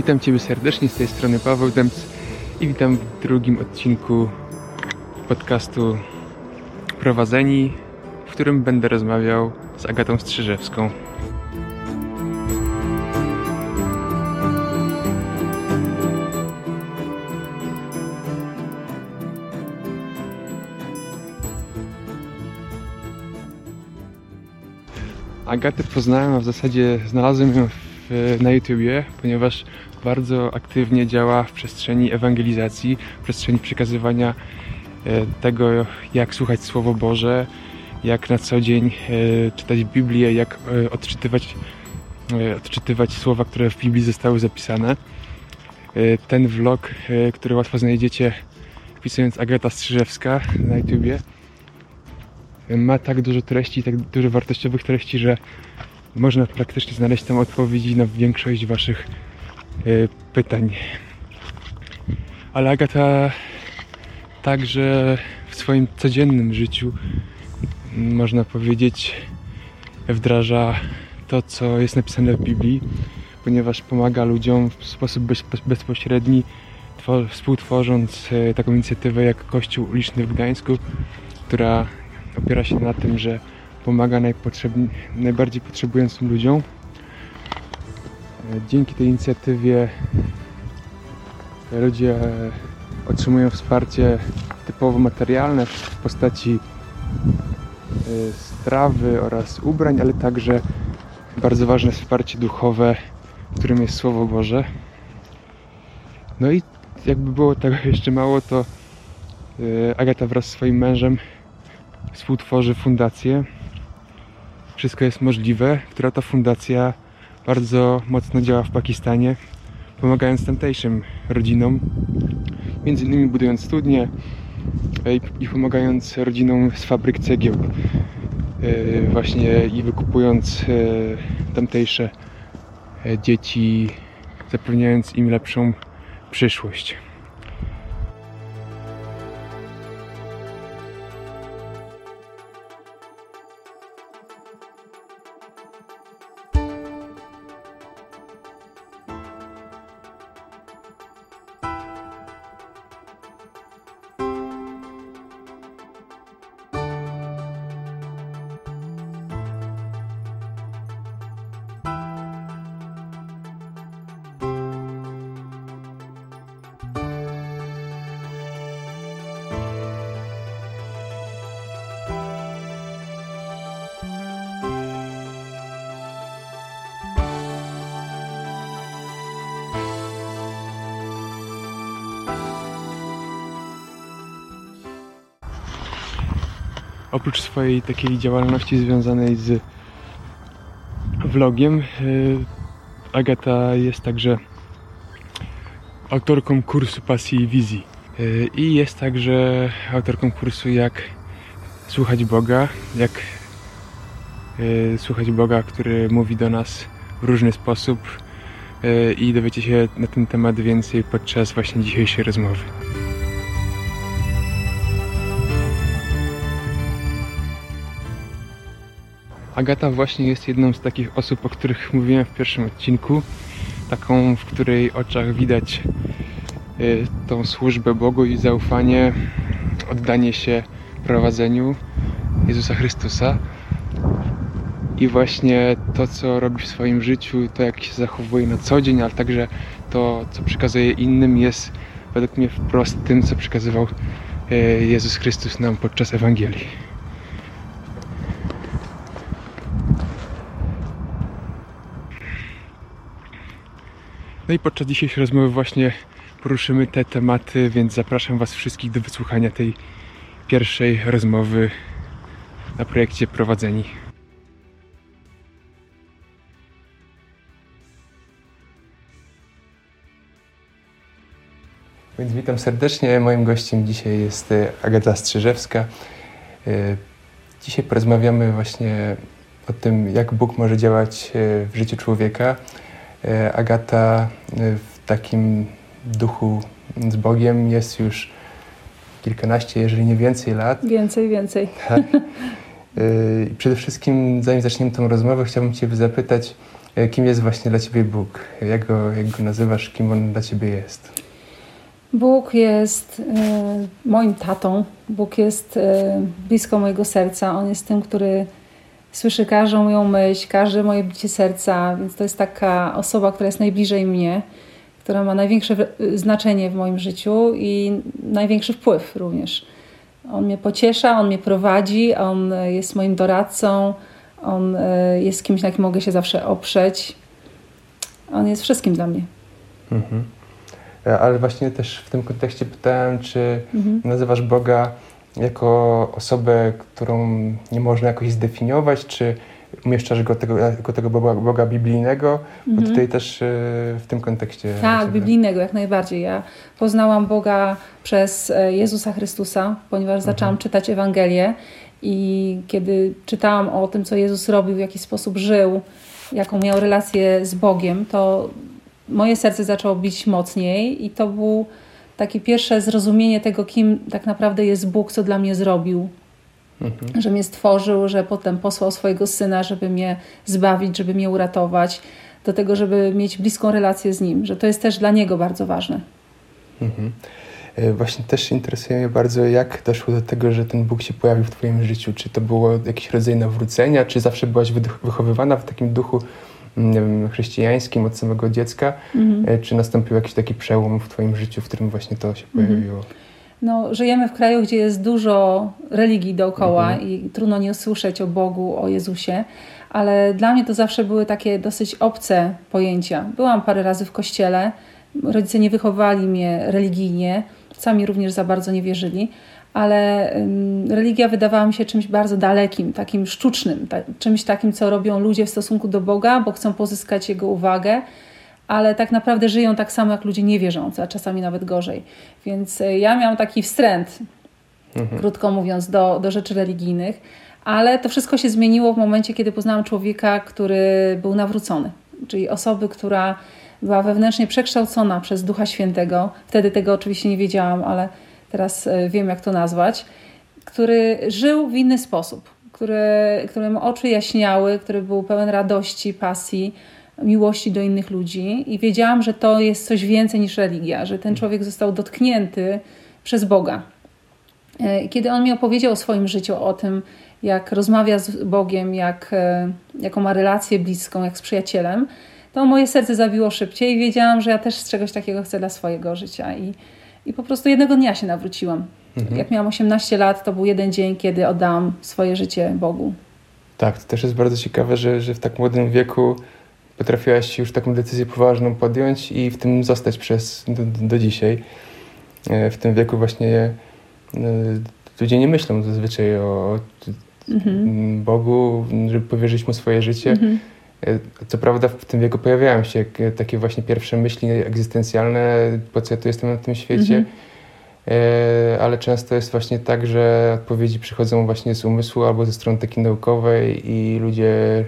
Witam Ciebie serdecznie, z tej strony Paweł Dębski i witam w drugim odcinku podcastu Prowadzeni, w którym będę rozmawiał z Agatą Strzyżewską. Agatę poznałem, a w zasadzie znalazłem ją na YouTubie, ponieważ bardzo aktywnie działa w przestrzeni ewangelizacji, w przestrzeni przekazywania tego, jak słuchać Słowo Boże, jak na co dzień czytać Biblię, jak odczytywać słowa, które w Biblii zostały zapisane. Ten vlog, który łatwo znajdziecie wpisując Agata Strzyżewska na YouTubie, ma tak dużo treści, tak dużo wartościowych treści, że można praktycznie znaleźć tam odpowiedzi na większość Waszych pytań. Ale Agata także w swoim codziennym życiu, można powiedzieć, wdraża to, co jest napisane w Biblii, ponieważ pomaga ludziom w sposób bezpośredni, współtworząc taką inicjatywę jak Kościół Uliczny w Gdańsku, która opiera się na tym, że pomaga najbardziej potrzebującym ludziom. Dzięki tej inicjatywie ludzie otrzymują wsparcie typowo materialne w postaci strawy oraz ubrań, ale także bardzo ważne wsparcie duchowe, którym jest Słowo Boże. No i jakby było tego jeszcze mało, to Agata wraz z swoim mężem współtworzy fundację Wszystko jest możliwe, która to fundacja bardzo mocno działa w Pakistanie, pomagając tamtejszym rodzinom, między innymi budując studnie i pomagając rodzinom z fabryk cegieł, właśnie i wykupując tamtejsze dzieci, zapewniając im lepszą przyszłość. Oprócz swojej takiej działalności związanej z vlogiem, Agata jest także autorką kursu Pasji i Wizji i jest także autorką kursu Jak słuchać Boga, który mówi do nas w różny sposób, i dowiecie się na ten temat więcej podczas właśnie dzisiejszej rozmowy. Agata właśnie jest jedną z takich osób, o których mówiłem w pierwszym odcinku. Taką, w której oczach widać tą służbę Bogu i zaufanie, oddanie się prowadzeniu Jezusa Chrystusa. I właśnie to, co robi w swoim życiu, to jak się zachowuje na co dzień, ale także to, co przekazuje innym, jest według mnie wprost tym, co przekazywał Jezus Chrystus nam podczas Ewangelii. No i podczas dzisiejszej rozmowy właśnie poruszymy te tematy, więc zapraszam Was wszystkich do wysłuchania tej pierwszej rozmowy na projekcie Prowadzeni. Więc witam serdecznie. Moim gościem dzisiaj jest Agata Strzyżewska. Dzisiaj porozmawiamy właśnie o tym, jak Bóg może działać w życiu człowieka. Agata w takim duchu z Bogiem jest już kilkanaście, jeżeli nie więcej lat. Więcej. Tak. Przede wszystkim, zanim zaczniemy tę rozmowę, chciałbym Cię zapytać, Kim jest właśnie dla Ciebie Bóg? Jak go nazywasz? Kim On dla Ciebie jest? Bóg jest moim tatą. Bóg jest blisko mojego serca. On jest tym, który słyszy każdą moją myśl, każde moje bicie serca. Więc to jest taka osoba, która jest najbliżej mnie, która ma największe znaczenie w moim życiu i największy wpływ również. On mnie pociesza, on mnie prowadzi, on jest moim doradcą, on jest kimś, na kim mogę się zawsze oprzeć. On jest wszystkim dla mnie. Mhm. Ale właśnie też w tym kontekście pytałem, czy nazywasz Boga jako osobę, którą nie można jakoś zdefiniować, czy umieszczasz go tego Boga biblijnego, bo tutaj też w tym kontekście... Tak, biblijnego jak najbardziej. Ja poznałam Boga przez Jezusa Chrystusa, ponieważ zaczęłam czytać Ewangelię i kiedy czytałam o tym, co Jezus robił, w jaki sposób żył, jaką miał relację z Bogiem, to moje serce zaczęło bić mocniej i to był takie pierwsze zrozumienie tego, kim tak naprawdę jest Bóg, co dla mnie zrobił. Że mnie stworzył, że potem posłał swojego Syna, żeby mnie zbawić, żeby mnie uratować, do tego, żeby mieć bliską relację z Nim, że to jest też dla Niego bardzo ważne. Właśnie też interesuje mnie bardzo, jak doszło do tego, że ten Bóg się pojawił w Twoim życiu. Czy to było jakiś rodzaj nawrócenia, czy zawsze byłaś wychowywana w takim duchu, nie wiem, chrześcijańskim od samego dziecka? Czy nastąpił jakiś taki przełom w Twoim życiu, w którym właśnie to się pojawiło? No, żyjemy w kraju, gdzie jest dużo religii dookoła i trudno nie usłyszeć o Bogu, o Jezusie, ale dla mnie to zawsze były takie dosyć obce pojęcia. Byłam parę razy w kościele, rodzice nie wychowali mnie religijnie, sami również za bardzo nie wierzyli, ale religia wydawała mi się czymś bardzo dalekim, takim sztucznym, czymś takim, co robią ludzie w stosunku do Boga, bo chcą pozyskać Jego uwagę, ale tak naprawdę żyją tak samo jak ludzie niewierzący, a czasami nawet gorzej. Więc ja miałam taki wstręt, krótko mówiąc, do rzeczy religijnych, ale to wszystko się zmieniło w momencie, kiedy poznałam człowieka, który był nawrócony, czyli osoby, która była wewnętrznie przekształcona przez Ducha Świętego. Wtedy tego oczywiście nie wiedziałam, ale teraz wiem, jak to nazwać, który żył w inny sposób, któremu oczy jaśniały, który był pełen radości, pasji, miłości do innych ludzi i wiedziałam, że to jest coś więcej niż religia, że ten człowiek został dotknięty przez Boga. Kiedy on mi opowiedział o swoim życiu, o tym, jak rozmawia z Bogiem, jaką ma relację bliską, jak z przyjacielem, to moje serce zabiło szybciej i wiedziałam, że ja też czegoś takiego chcę dla swojego życia. I po prostu jednego dnia się nawróciłam. Jak miałam 18 lat, to był jeden dzień, kiedy oddałam swoje życie Bogu. Tak, to też jest bardzo ciekawe, że w tak młodym wieku potrafiłaś już taką decyzję poważną podjąć i w tym zostać do dzisiaj. W tym wieku właśnie ludzie nie myślą zazwyczaj o Bogu, żeby powierzyć Mu swoje życie. Co prawda w tym wieku pojawiają się takie właśnie pierwsze myśli egzystencjalne, po co ja tu jestem na tym świecie, ale często jest właśnie tak, że odpowiedzi przychodzą właśnie z umysłu albo ze strony takiej naukowej i ludzie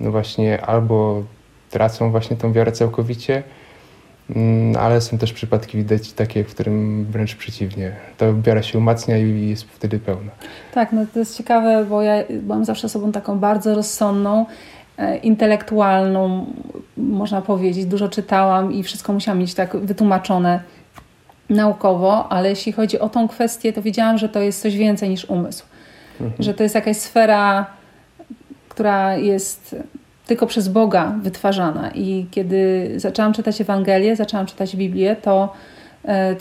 no właśnie albo tracą właśnie tą wiarę całkowicie, ale są też przypadki widać takie, w którym wręcz przeciwnie. Ta wiara się umacnia i jest wtedy pełna. Tak, no to jest ciekawe, bo ja byłam zawsze osobą taką bardzo rozsądną, intelektualną, można powiedzieć. Dużo czytałam i wszystko musiałam mieć tak wytłumaczone naukowo, ale jeśli chodzi o tą kwestię, to wiedziałam, że to jest coś więcej niż umysł. Że to jest jakaś sfera, która jest tylko przez Boga wytwarzana. I kiedy zaczęłam czytać Ewangelię, zaczęłam czytać Biblię, to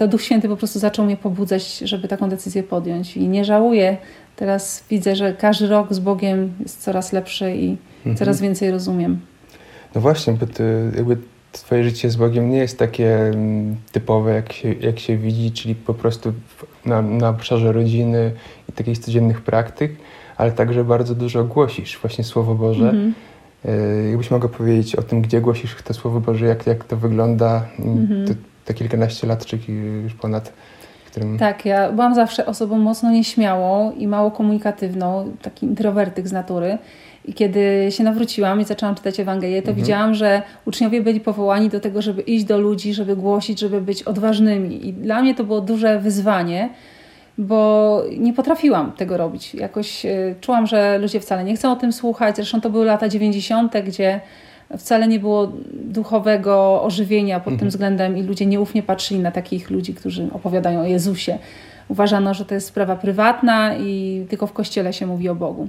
Duch Święty po prostu zaczął mnie pobudzać, żeby taką decyzję podjąć. I nie żałuję. Teraz widzę, że każdy rok z Bogiem jest coraz lepszy i coraz więcej rozumiem. No właśnie, bo Twoje życie z Bogiem nie jest takie typowe, jak się widzi, czyli po prostu na obszarze rodziny i takich codziennych praktyk, ale także bardzo dużo głosisz właśnie Słowo Boże. Jakbyś mogła powiedzieć o tym, gdzie głosisz to Słowo Boże, jak to wygląda te kilkanaście lat, czy już ponad. Tak, ja byłam zawsze osobą mocno nieśmiałą i mało komunikatywną, taki introwertyk z natury. I kiedy się nawróciłam i zaczęłam czytać Ewangelię, to widziałam, że uczniowie byli powołani do tego, żeby iść do ludzi, żeby głosić, żeby być odważnymi. I dla mnie to było duże wyzwanie, bo nie potrafiłam tego robić. Jakoś czułam, że ludzie wcale nie chcą o tym słuchać. Zresztą to były lata 90., gdzie wcale nie było duchowego ożywienia pod tym względem i ludzie nieufnie patrzyli na takich ludzi, którzy opowiadają o Jezusie. Uważano, że to jest sprawa prywatna i tylko w Kościele się mówi o Bogu.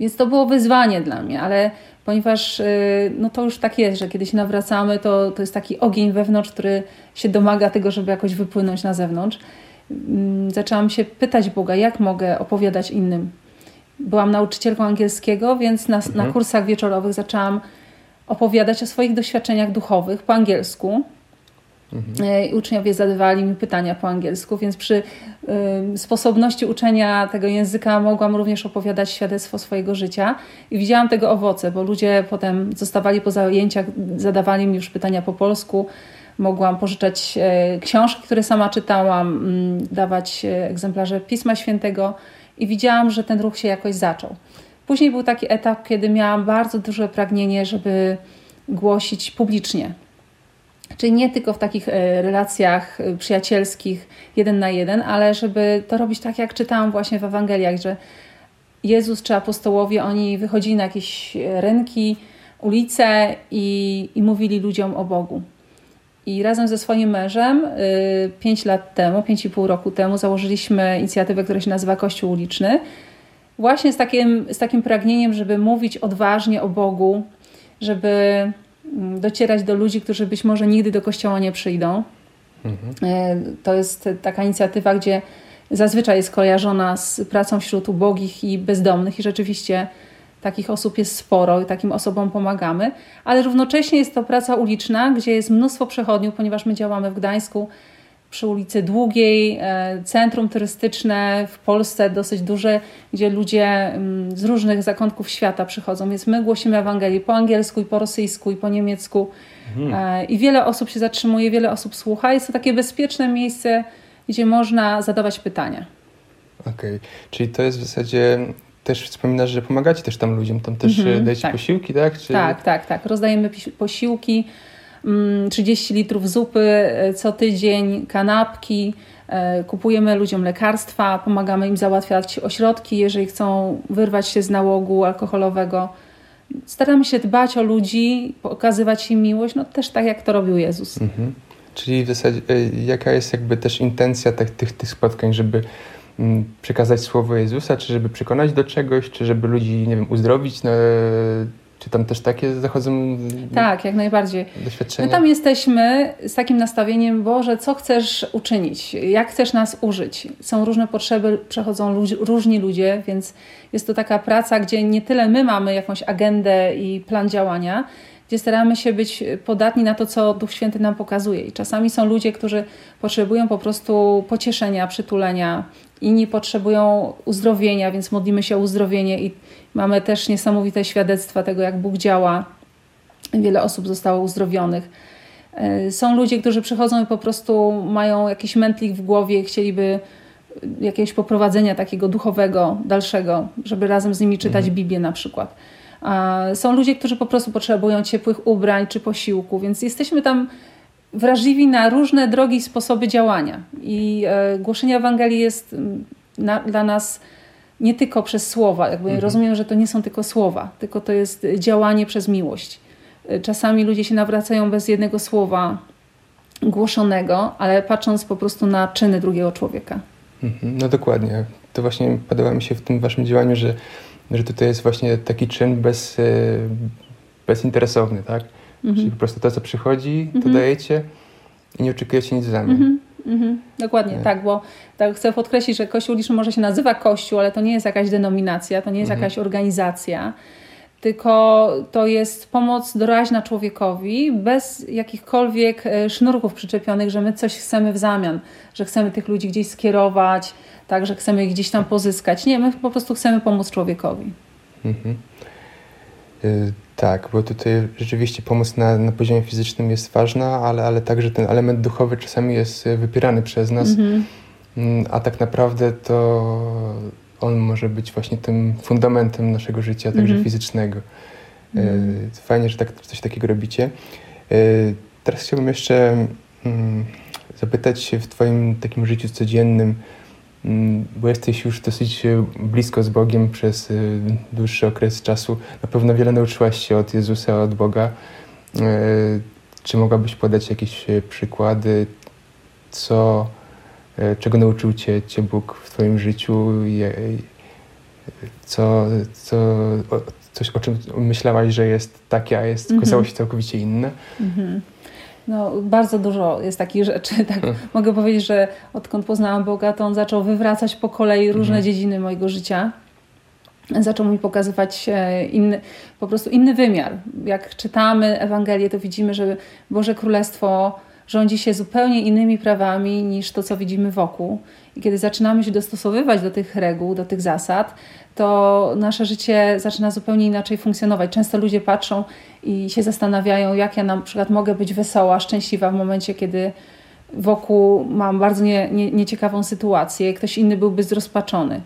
Więc to było wyzwanie dla mnie, ale ponieważ no to już tak jest, że kiedy się nawracamy, to jest taki ogień wewnątrz, który się domaga tego, żeby jakoś wypłynąć na zewnątrz. Zaczęłam się pytać Boga, jak mogę opowiadać innym. Byłam nauczycielką angielskiego, więc na kursach wieczorowych zaczęłam opowiadać o swoich doświadczeniach duchowych po angielsku. Uczniowie zadawali mi pytania po angielsku, więc przy sposobności uczenia tego języka mogłam również opowiadać świadectwo swojego życia i widziałam tego owoce, bo ludzie potem zostawali po zajęciach, zadawali mi już pytania po polsku, mogłam pożyczać książki, które sama czytałam, dawać egzemplarze Pisma Świętego i widziałam, że ten ruch się jakoś zaczął. Później był taki etap, kiedy miałam bardzo duże pragnienie, żeby głosić publicznie. Czyli nie tylko w takich relacjach przyjacielskich, 1 na 1, ale żeby to robić tak, jak czytałam właśnie w Ewangeliach, że Jezus czy apostołowie, oni wychodzili na jakieś rynki, ulice i mówili ludziom o Bogu. I razem ze swoim mężem 5,5 roku temu założyliśmy inicjatywę, która się nazywa Kościół Uliczny. Właśnie z takim pragnieniem, żeby mówić odważnie o Bogu, żeby docierać do ludzi, którzy być może nigdy do kościoła nie przyjdą. To jest taka inicjatywa, gdzie zazwyczaj jest kojarzona z pracą wśród ubogich i bezdomnych i rzeczywiście takich osób jest sporo i takim osobom pomagamy, ale równocześnie jest to praca uliczna, gdzie jest mnóstwo przechodniów, ponieważ my działamy w Gdańsku przy ulicy Długiej, centrum turystyczne w Polsce dosyć duże, gdzie ludzie z różnych zakątków świata przychodzą. Więc my głosimy Ewangelię po angielsku, i po rosyjsku, i po niemiecku. I wiele osób się zatrzymuje, wiele osób słucha. Jest to takie bezpieczne miejsce, gdzie można zadawać pytania. Okej. Czyli to jest w zasadzie... Też wspominasz, że pomagacie też tam ludziom, tam też dajecie posiłki, tak? Czy... Tak. Rozdajemy posiłki, 30 litrów zupy co tydzień, kanapki, kupujemy ludziom lekarstwa, pomagamy im załatwiać ośrodki, jeżeli chcą wyrwać się z nałogu alkoholowego. Staramy się dbać o ludzi, pokazywać im miłość, no też tak jak to robił Jezus. Czyli w zasadzie jaka jest jakby też intencja tych spotkań, żeby przekazać słowo Jezusa, czy żeby przekonać do czegoś, czy żeby ludzi, nie wiem, uzdrowić, czy tam też takie zachodzą? Tak, jak najbardziej. Doświadczenia? My tam jesteśmy z takim nastawieniem, Boże, co chcesz uczynić? Jak chcesz nas użyć? Są różne potrzeby, przechodzą różni ludzie, więc jest to taka praca, gdzie nie tyle my mamy jakąś agendę i plan działania, gdzie staramy się być podatni na to, co Duch Święty nam pokazuje. I czasami są ludzie, którzy potrzebują po prostu pocieszenia, przytulenia, inni potrzebują uzdrowienia, więc modlimy się o uzdrowienie i mamy też niesamowite świadectwa tego, jak Bóg działa. Wiele osób zostało uzdrowionych. Są ludzie, którzy przychodzą i po prostu mają jakiś mętlik w głowie, chcieliby jakiegoś poprowadzenia takiego duchowego, dalszego, żeby razem z nimi czytać Biblię na przykład. Są ludzie, którzy po prostu potrzebują ciepłych ubrań czy posiłku, więc jesteśmy tam wrażliwi na różne drogi i sposoby działania. I głoszenie Ewangelii jest dla nas nie tylko przez słowa. Jakby rozumiem, że to nie są tylko słowa, tylko to jest działanie przez miłość. Czasami ludzie się nawracają bez jednego słowa głoszonego, ale patrząc po prostu na czyny drugiego człowieka. No dokładnie. To właśnie podoba mi się w tym waszym działaniu, że tutaj jest właśnie taki czyn bezinteresowny, tak? Czyli po prostu to, co przychodzi, to dajecie i nie oczekujecie nic w zamian. Dokładnie, tak, bo tak chcę podkreślić, że Kościół Uliczny może się nazywa Kościół, ale to nie jest jakaś denominacja, to nie jest jakaś organizacja, tylko to jest pomoc doraźna człowiekowi bez jakichkolwiek sznurków przyczepionych, że my coś chcemy w zamian, że chcemy tych ludzi gdzieś skierować, tak, że chcemy ich gdzieś tam pozyskać. Nie, my po prostu chcemy pomóc człowiekowi. Tak, bo tutaj rzeczywiście pomoc na poziomie fizycznym jest ważna, ale także ten element duchowy czasami jest wypierany przez nas, a tak naprawdę to on może być właśnie tym fundamentem naszego życia, także fizycznego. Fajnie, że tak, coś takiego robicie. Teraz chciałbym jeszcze zapytać się w twoim takim życiu codziennym, bo jesteś już dosyć blisko z Bogiem przez dłuższy okres czasu. Na pewno wiele nauczyłaś się od Jezusa, od Boga. Czy mogłabyś podać jakieś przykłady, czego nauczył Cię Bóg w Twoim życiu? Coś, o czym myślałaś, że jest takie, a jest okazało się całkowicie inne? Mm-hmm. No, bardzo dużo jest takich rzeczy. Tak. Mogę powiedzieć, że odkąd poznałam Boga, to On zaczął wywracać po kolei różne dziedziny mojego życia. Zaczął mi pokazywać po prostu inny wymiar. Jak czytamy Ewangelię, to widzimy, że Boże Królestwo rządzi się zupełnie innymi prawami niż to, co widzimy wokół. I kiedy zaczynamy się dostosowywać do tych reguł, do tych zasad, to nasze życie zaczyna zupełnie inaczej funkcjonować. Często ludzie patrzą i się zastanawiają, jak ja na przykład mogę być wesoła, szczęśliwa w momencie, kiedy wokół mam bardzo nieciekawą sytuację, ktoś inny byłby zrozpaczony.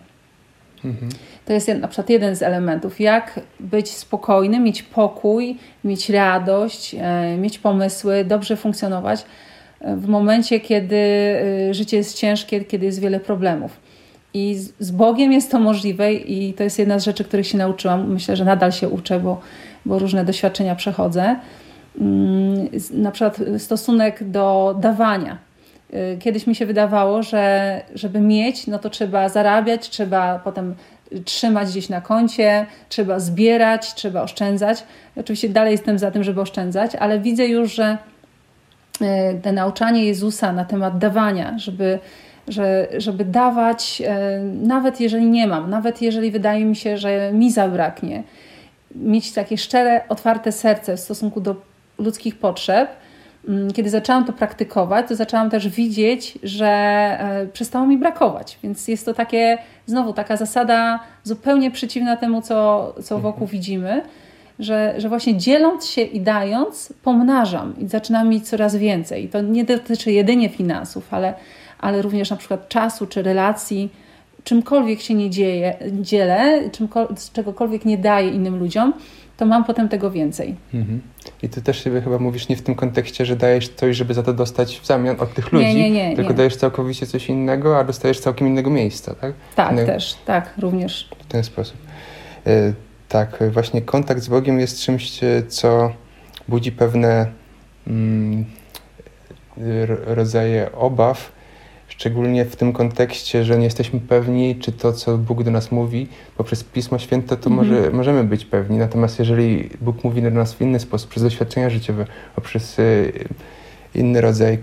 Mhm. To jest na przykład jeden z elementów. Jak być spokojnym, mieć pokój, mieć radość, mieć pomysły, dobrze funkcjonować w momencie, kiedy życie jest ciężkie, kiedy jest wiele problemów. I z Bogiem jest to możliwe i to jest jedna z rzeczy, których się nauczyłam. Myślę, że nadal się uczę, bo różne doświadczenia przechodzę. Na przykład stosunek do dawania. Kiedyś mi się wydawało, że żeby mieć, no to trzeba zarabiać, trzeba potem trzymać gdzieś na koncie, trzeba zbierać, trzeba oszczędzać. Oczywiście dalej jestem za tym, żeby oszczędzać, ale widzę już, że to nauczanie Jezusa na temat dawania, żeby dawać, nawet jeżeli nie mam, nawet jeżeli wydaje mi się, że mi zabraknie, mieć takie szczere, otwarte serce w stosunku do ludzkich potrzeb. Kiedy zaczęłam to praktykować, to zaczęłam też widzieć, że przestało mi brakować. Więc jest to takie, znowu taka zasada zupełnie przeciwna temu, co wokół widzimy, że właśnie dzieląc się i dając, pomnażam i zaczynam mieć coraz więcej. I to nie dotyczy jedynie finansów, ale również na przykład czasu czy relacji. Czymkolwiek się nie dzielę, czegokolwiek nie daję innym ludziom, to mam potem tego więcej. Mhm. I ty też sobie chyba mówisz nie w tym kontekście, że dajesz coś, żeby za to dostać w zamian od tych ludzi, nie, tylko dajesz całkowicie coś innego, a dostajesz całkiem innego miejsca, tak? Tak, również. W ten sposób. Tak, właśnie kontakt z Bogiem jest czymś, co budzi pewne rodzaje obaw, szczególnie w tym kontekście, że nie jesteśmy pewni, czy to, co Bóg do nas mówi poprzez Pismo Święte, to możemy być pewni. Natomiast jeżeli Bóg mówi do nas w inny sposób, przez doświadczenia życiowe, poprzez inny rodzaj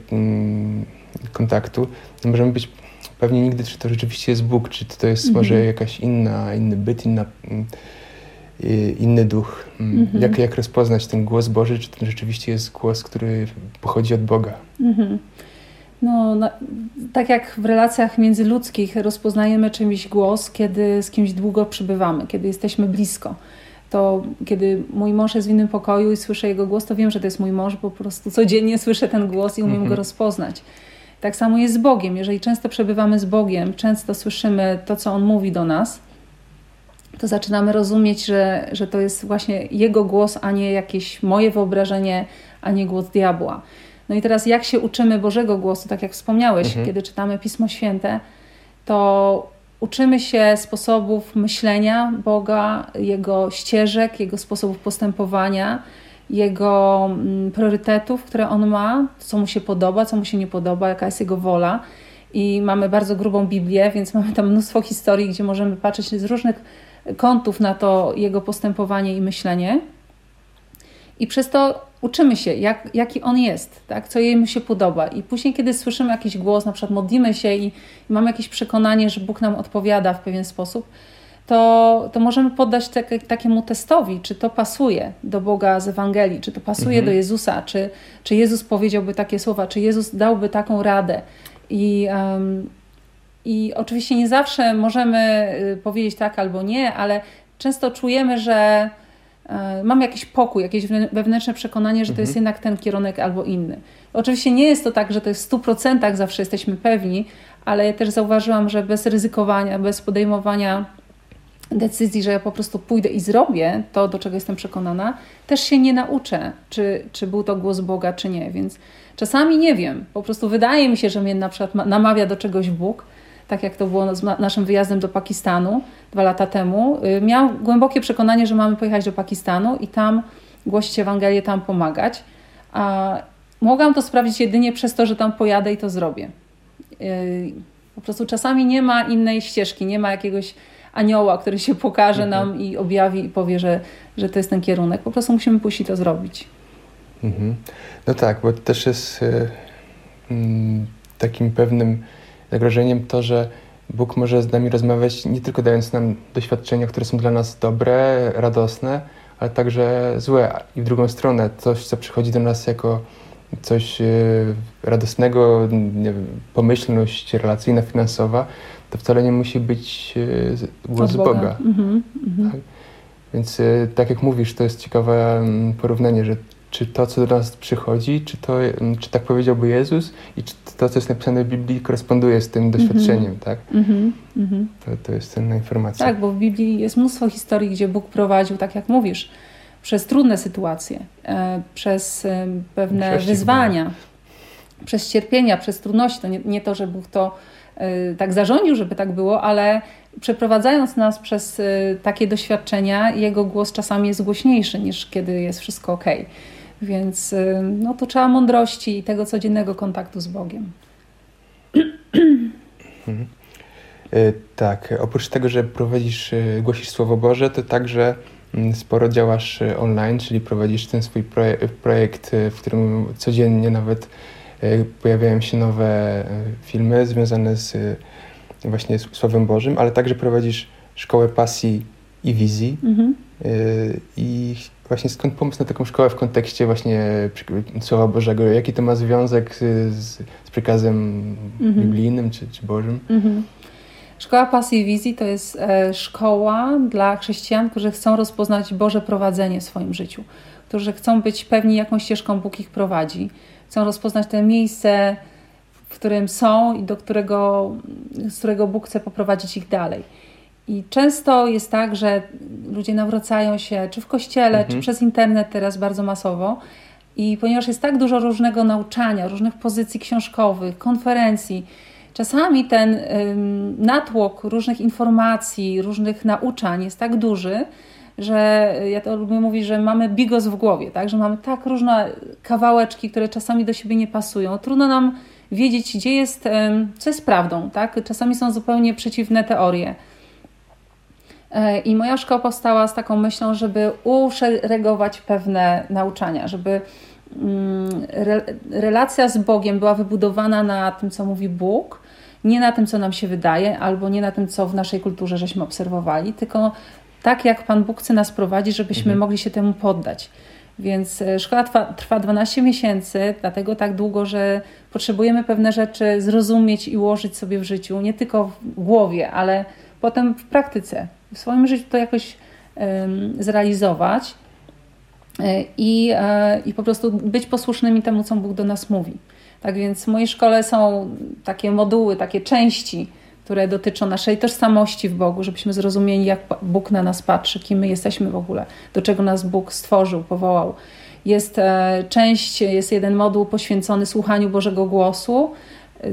kontaktu, to możemy być pewni nigdy, czy to rzeczywiście jest Bóg, czy to jest może jakaś inny byt, inny duch. Jak rozpoznać ten głos Boży, czy to rzeczywiście jest głos, który pochodzi od Boga? Mhm. No, tak jak w relacjach międzyludzkich rozpoznajemy czymś głos, kiedy z kimś długo przybywamy, kiedy jesteśmy blisko. To kiedy mój mąż jest w innym pokoju i słyszę jego głos, to wiem, że to jest mój mąż, bo po prostu codziennie słyszę ten głos i umiem go rozpoznać. Tak samo jest z Bogiem. Jeżeli często przebywamy z Bogiem, często słyszymy to, co On mówi do nas, to zaczynamy rozumieć, że to jest właśnie Jego głos, a nie jakieś moje wyobrażenie, a nie głos diabła. No i teraz jak się uczymy Bożego głosu, tak jak wspomniałeś, kiedy czytamy Pismo Święte, to uczymy się sposobów myślenia Boga, Jego ścieżek, Jego sposobów postępowania, Jego priorytetów, które On ma, co Mu się podoba, co Mu się nie podoba, jaka jest Jego wola. I mamy bardzo grubą Biblię, więc mamy tam mnóstwo historii, gdzie możemy patrzeć z różnych kątów na to Jego postępowanie i myślenie. I przez to uczymy się, jaki On jest, tak? Co Jemu się podoba. I później, kiedy słyszymy jakiś głos, na przykład modlimy się i mamy jakieś przekonanie, że Bóg nam odpowiada w pewien sposób, to możemy poddać takiemu testowi, czy to pasuje do Boga z Ewangelii, czy to pasuje do Jezusa, czy Jezus powiedziałby takie słowa, czy Jezus dałby taką radę. I oczywiście nie zawsze możemy powiedzieć tak albo nie, ale często czujemy, że mam jakiś pokój, jakieś wewnętrzne przekonanie, że to jest jednak ten kierunek albo inny. Oczywiście nie jest to tak, że to jest w 100% zawsze jesteśmy pewni, ale ja też zauważyłam, że bez ryzykowania, bez podejmowania decyzji, że ja po prostu pójdę i zrobię to, do czego jestem przekonana, też się nie nauczę, czy był to głos Boga, czy nie. Więc czasami nie wiem, po prostu wydaje mi się, że mnie na przykład namawia do czegoś Bóg, tak jak to było z naszym wyjazdem do Pakistanu 2 lata temu, miał głębokie przekonanie, że mamy pojechać do Pakistanu i tam głosić Ewangelię, tam pomagać. A mogłam to sprawdzić jedynie przez to, że tam pojadę i to zrobię. Po prostu czasami nie ma innej ścieżki, nie ma jakiegoś anioła, który się pokaże nam i objawi i powie, że to jest ten kierunek. Po prostu musimy pójść i to zrobić. Mhm. No tak, bo też jest takim pewnym zagrożeniem to, że Bóg może z nami rozmawiać nie tylko dając nam doświadczenia, które są dla nas dobre, radosne, ale także złe. I w drugą stronę coś, co przychodzi do nas jako coś radosnego, nie wiem, pomyślność relacyjna, finansowa, to wcale nie musi być głos Boga. Mhm, tak? Więc tak jak mówisz, to jest ciekawe porównanie, że czy to, co do nas przychodzi, czy tak powiedziałby Jezus i czy to, co jest napisane w Biblii, koresponduje z tym doświadczeniem, tak? To jest cenna informacja. Tak, bo w Biblii jest mnóstwo historii, gdzie Bóg prowadził, tak jak mówisz, przez trudne sytuacje, przez pewne wyzwania, przez cierpienia, przez trudności. To nie to, że Bóg to tak zarządził, żeby tak było, ale przeprowadzając nas przez takie doświadczenia, Jego głos czasami jest głośniejszy niż kiedy jest wszystko okej. Więc no, to trzeba mądrości i tego codziennego kontaktu z Bogiem. Tak, oprócz tego, że głosisz Słowo Boże, to także sporo działasz online, czyli prowadzisz ten swój projekt, w którym codziennie nawet pojawiają się nowe filmy związane z właśnie z Słowem Bożym, ale także prowadzisz Szkołę Pasji i Wizji. I właśnie skąd pomysł na taką szkołę w kontekście właśnie Słowa Bożego? Jaki to ma związek z przekazem biblijnym czy Bożym? Szkoła Pasji i Wizji to jest szkoła dla chrześcijan, którzy chcą rozpoznać Boże prowadzenie w swoim życiu, którzy chcą być pewni, jaką ścieżką Bóg ich prowadzi. Chcą rozpoznać to miejsce, w którym są i z którego Bóg chce poprowadzić ich dalej. I często jest tak, że ludzie nawracają się czy w kościele, czy przez internet teraz bardzo masowo. I ponieważ jest tak dużo różnego nauczania, różnych pozycji książkowych, konferencji, czasami ten natłok różnych informacji, różnych nauczań jest tak duży, że ja to lubię mówić, że mamy bigos w głowie, tak? Że mamy tak różne kawałeczki, które czasami do siebie nie pasują. Trudno nam wiedzieć, co jest prawdą, tak? Czasami są zupełnie przeciwne teorie. I moja szkoła powstała z taką myślą, żeby uszeregować pewne nauczania, żeby relacja z Bogiem była wybudowana na tym, co mówi Bóg, nie na tym, co nam się wydaje, albo nie na tym, co w naszej kulturze żeśmy obserwowali, tylko tak, jak Pan Bóg chce nas prowadzić, żebyśmy mogli się temu poddać. Więc szkoła trwa 12 miesięcy, dlatego tak długo, że potrzebujemy pewne rzeczy zrozumieć i ułożyć sobie w życiu, nie tylko w głowie, ale potem w praktyce, w swoim życiu to jakoś zrealizować i po prostu być posłusznymi temu, co Bóg do nas mówi. Tak więc w mojej szkole są takie moduły, takie części, które dotyczą naszej tożsamości w Bogu, żebyśmy zrozumieli, jak Bóg na nas patrzy, kim my jesteśmy w ogóle, do czego nas Bóg stworzył, powołał. Jest jeden moduł poświęcony słuchaniu Bożego głosu,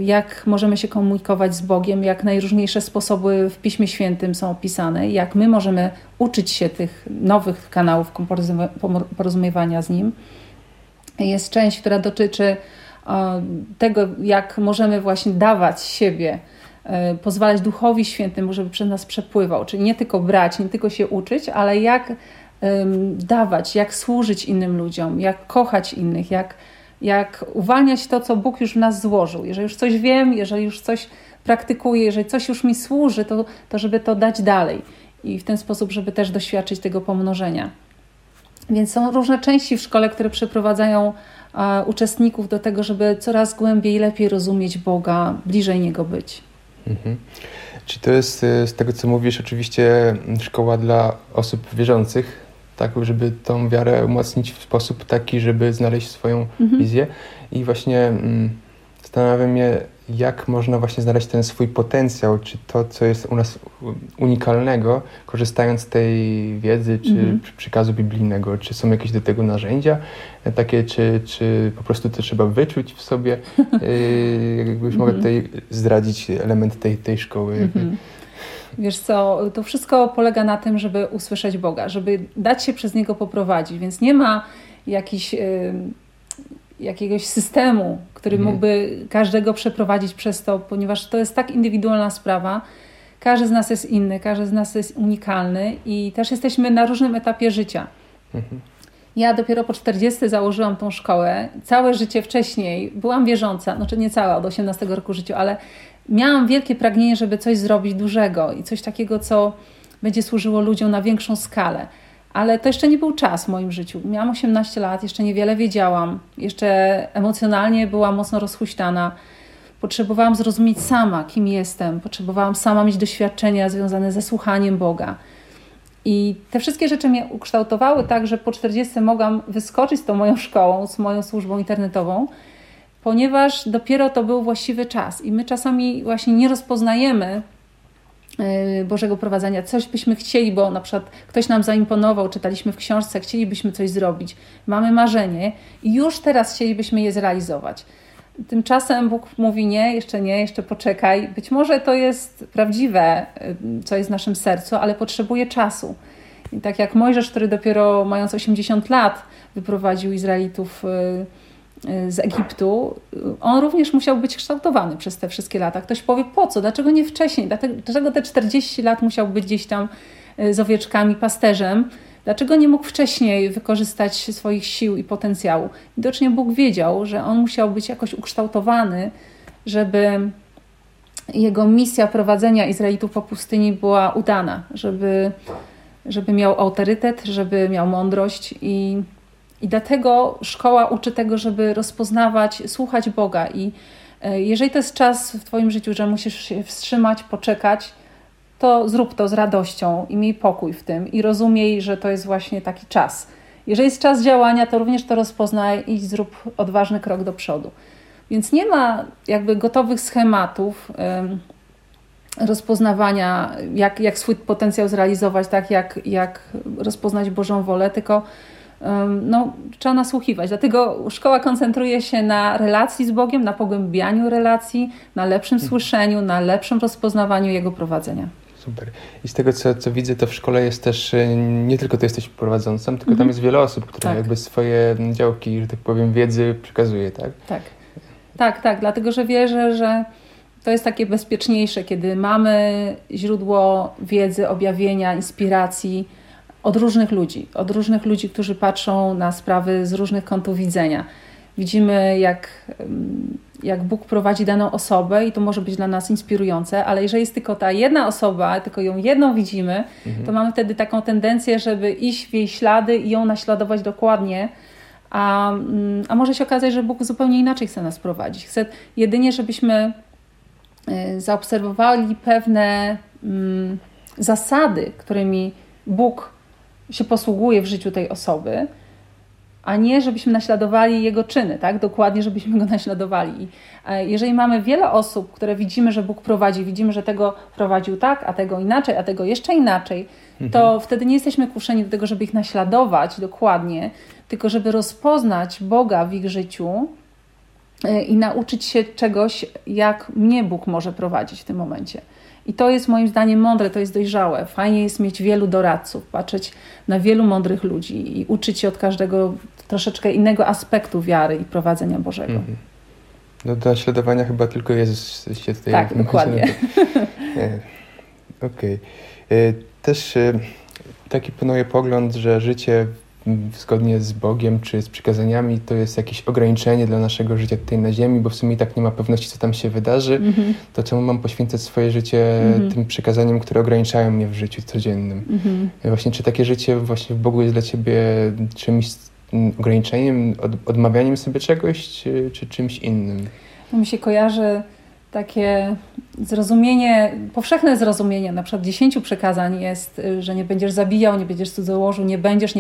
jak możemy się komunikować z Bogiem, jak najróżniejsze sposoby w Piśmie Świętym są opisane, jak my możemy uczyć się tych nowych kanałów porozumiewania z Nim. Jest część, która dotyczy tego, jak możemy właśnie dawać siebie, pozwalać Duchowi Świętemu, żeby przez nas przepływał. Czyli nie tylko brać, nie tylko się uczyć, ale jak dawać, jak służyć innym ludziom, jak kochać innych, jak uwalniać to, co Bóg już w nas złożył. Jeżeli już coś wiem, jeżeli już coś praktykuję, jeżeli coś już mi służy, to żeby to dać dalej. I w ten sposób, żeby też doświadczyć tego pomnożenia. Więc są różne części w szkole, które przeprowadzają uczestników do tego, żeby coraz głębiej i lepiej rozumieć Boga, bliżej Niego być. Czy to jest, z tego co mówisz, oczywiście szkoła dla osób wierzących, tak, żeby tą wiarę umocnić w sposób taki, żeby znaleźć swoją wizję. I właśnie zastanawiam się, jak można właśnie znaleźć ten swój potencjał, czy to, co jest u nas unikalnego, korzystając z tej wiedzy, czy przekazu biblijnego, czy są jakieś do tego narzędzia takie, czy po prostu to trzeba wyczuć w sobie, jakbyś mogła tutaj zdradzić element tej szkoły. Wiesz co, to wszystko polega na tym, żeby usłyszeć Boga, żeby dać się przez Niego poprowadzić, więc nie ma jakiegoś systemu, który mógłby każdego przeprowadzić przez to, ponieważ to jest tak indywidualna sprawa. Każdy z nas jest inny, każdy z nas jest unikalny i też jesteśmy na różnym etapie życia. Ja dopiero po 40 założyłam tą szkołę. Całe życie wcześniej byłam wierząca, znaczy nie cała, od 18 roku życia, ale miałam wielkie pragnienie, żeby coś zrobić dużego i coś takiego, co będzie służyło ludziom na większą skalę. Ale to jeszcze nie był czas w moim życiu. Miałam 18 lat, jeszcze niewiele wiedziałam. Jeszcze emocjonalnie byłam mocno rozhuśtana. Potrzebowałam zrozumieć sama, kim jestem. Potrzebowałam sama mieć doświadczenia związane ze słuchaniem Boga. I te wszystkie rzeczy mnie ukształtowały tak, że po 40 mogłam wyskoczyć z tą moją szkołą, z moją służbą internetową, ponieważ dopiero to był właściwy czas. I my czasami właśnie nie rozpoznajemy Bożego prowadzenia. Coś byśmy chcieli, bo na przykład ktoś nam zaimponował, czytaliśmy w książce, chcielibyśmy coś zrobić, mamy marzenie i już teraz chcielibyśmy je zrealizować. Tymczasem Bóg mówi nie, jeszcze poczekaj. Być może to jest prawdziwe, co jest w naszym sercu, ale potrzebuje czasu. I tak jak Mojżesz, który dopiero mając 80 lat wyprowadził Izraelitów z Egiptu, on również musiał być kształtowany przez te wszystkie lata. Ktoś powie, po co? Dlaczego nie wcześniej? Dlaczego te 40 lat musiał być gdzieś tam z owieczkami, pasterzem? Dlaczego nie mógł wcześniej wykorzystać swoich sił i potencjału? Widocznie Bóg wiedział, że on musiał być jakoś ukształtowany, żeby jego misja prowadzenia Izraelitów po pustyni była udana, żeby miał autorytet, żeby miał mądrość I dlatego szkoła uczy tego, żeby rozpoznawać, słuchać Boga. I jeżeli to jest czas w Twoim życiu, że musisz się wstrzymać, poczekać, to zrób to z radością i miej pokój w tym i rozumiej, że to jest właśnie taki czas. Jeżeli jest czas działania, to również to rozpoznaj i zrób odważny krok do przodu. Więc nie ma jakby gotowych schematów rozpoznawania, jak swój potencjał zrealizować, tak jak rozpoznać Bożą wolę, tylko trzeba nasłuchiwać. Dlatego szkoła koncentruje się na relacji z Bogiem, na pogłębianiu relacji, na lepszym słyszeniu, na lepszym rozpoznawaniu Jego prowadzenia. Super. I z tego, co widzę, to w szkole jest też, nie tylko Ty jesteś prowadzącą, tylko tam jest wiele osób, które jakby swoje działki, że tak powiem, wiedzy przekazuje, tak? Tak. Dlatego, że wierzę, że to jest takie bezpieczniejsze, kiedy mamy źródło wiedzy, objawienia, inspiracji, od różnych ludzi, którzy patrzą na sprawy z różnych kątów widzenia. Widzimy, jak Bóg prowadzi daną osobę i to może być dla nas inspirujące, ale jeżeli jest tylko ta jedna osoba, tylko ją jedną widzimy, to mamy wtedy taką tendencję, żeby iść w jej ślady i ją naśladować dokładnie, a może się okazać, że Bóg zupełnie inaczej chce nas prowadzić. Chce jedynie, żebyśmy zaobserwowali pewne zasady, którymi Bóg się posługuje w życiu tej osoby, a nie żebyśmy naśladowali jego czyny, tak? Dokładnie, żebyśmy go naśladowali. Jeżeli mamy wiele osób, które widzimy, że Bóg prowadzi, widzimy, że tego prowadził tak, a tego inaczej, a tego jeszcze inaczej, to wtedy nie jesteśmy kuszeni do tego, żeby ich naśladować dokładnie, tylko żeby rozpoznać Boga w ich życiu i nauczyć się czegoś, jak mnie Bóg może prowadzić w tym momencie. I to jest moim zdaniem mądre, to jest dojrzałe. Fajnie jest mieć wielu doradców, patrzeć na wielu mądrych ludzi i uczyć się od każdego troszeczkę innego aspektu wiary i prowadzenia Bożego. Do naśladowania chyba tylko Jezus się tutaj... Tak, dokładnie. Okej. Też taki panuje pogląd, że życie zgodnie z Bogiem czy z przykazaniami to jest jakieś ograniczenie dla naszego życia tutaj na ziemi, bo w sumie i tak nie ma pewności, co tam się wydarzy, to czemu mam poświęcać swoje życie tym przykazaniom, które ograniczają mnie w życiu codziennym. Właśnie czy takie życie właśnie w Bogu jest dla Ciebie czymś ograniczeniem, odmawianiem sobie czegoś, czy czymś innym? No mi się kojarzy takie zrozumienie, powszechne zrozumienie, na przykład 10 przykazań jest, że nie będziesz zabijał, nie będziesz cudzołożył, nie będziesz.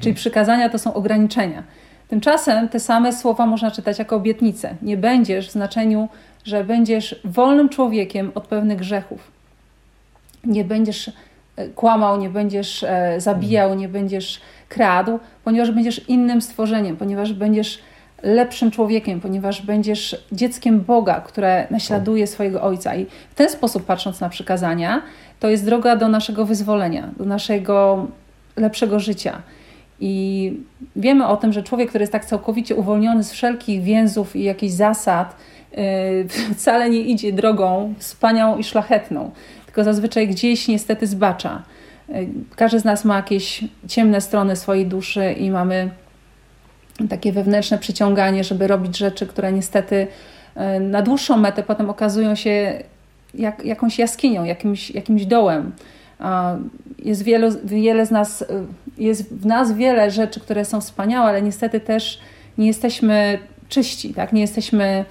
Czyli przykazania to są ograniczenia. Tymczasem te same słowa można czytać jako obietnicę. Nie będziesz w znaczeniu, że będziesz wolnym człowiekiem od pewnych grzechów. Nie będziesz kłamał, nie będziesz zabijał, nie będziesz kradł, ponieważ będziesz innym stworzeniem, ponieważ będziesz lepszym człowiekiem, ponieważ będziesz dzieckiem Boga, które naśladuje swojego Ojca. I w ten sposób, patrząc na przykazania, to jest droga do naszego wyzwolenia, do naszego lepszego życia. I wiemy o tym, że człowiek, który jest tak całkowicie uwolniony z wszelkich więzów i jakichś zasad, wcale nie idzie drogą wspaniałą i szlachetną, tylko zazwyczaj gdzieś niestety zbacza. Każdy z nas ma jakieś ciemne strony swojej duszy i mamy takie wewnętrzne przyciąganie, żeby robić rzeczy, które niestety na dłuższą metę potem okazują się jakąś jaskinią, jakimś dołem. Jest jest w nas wiele rzeczy, które są wspaniałe, ale niestety też nie jesteśmy czyści, tak? Nie jesteśmy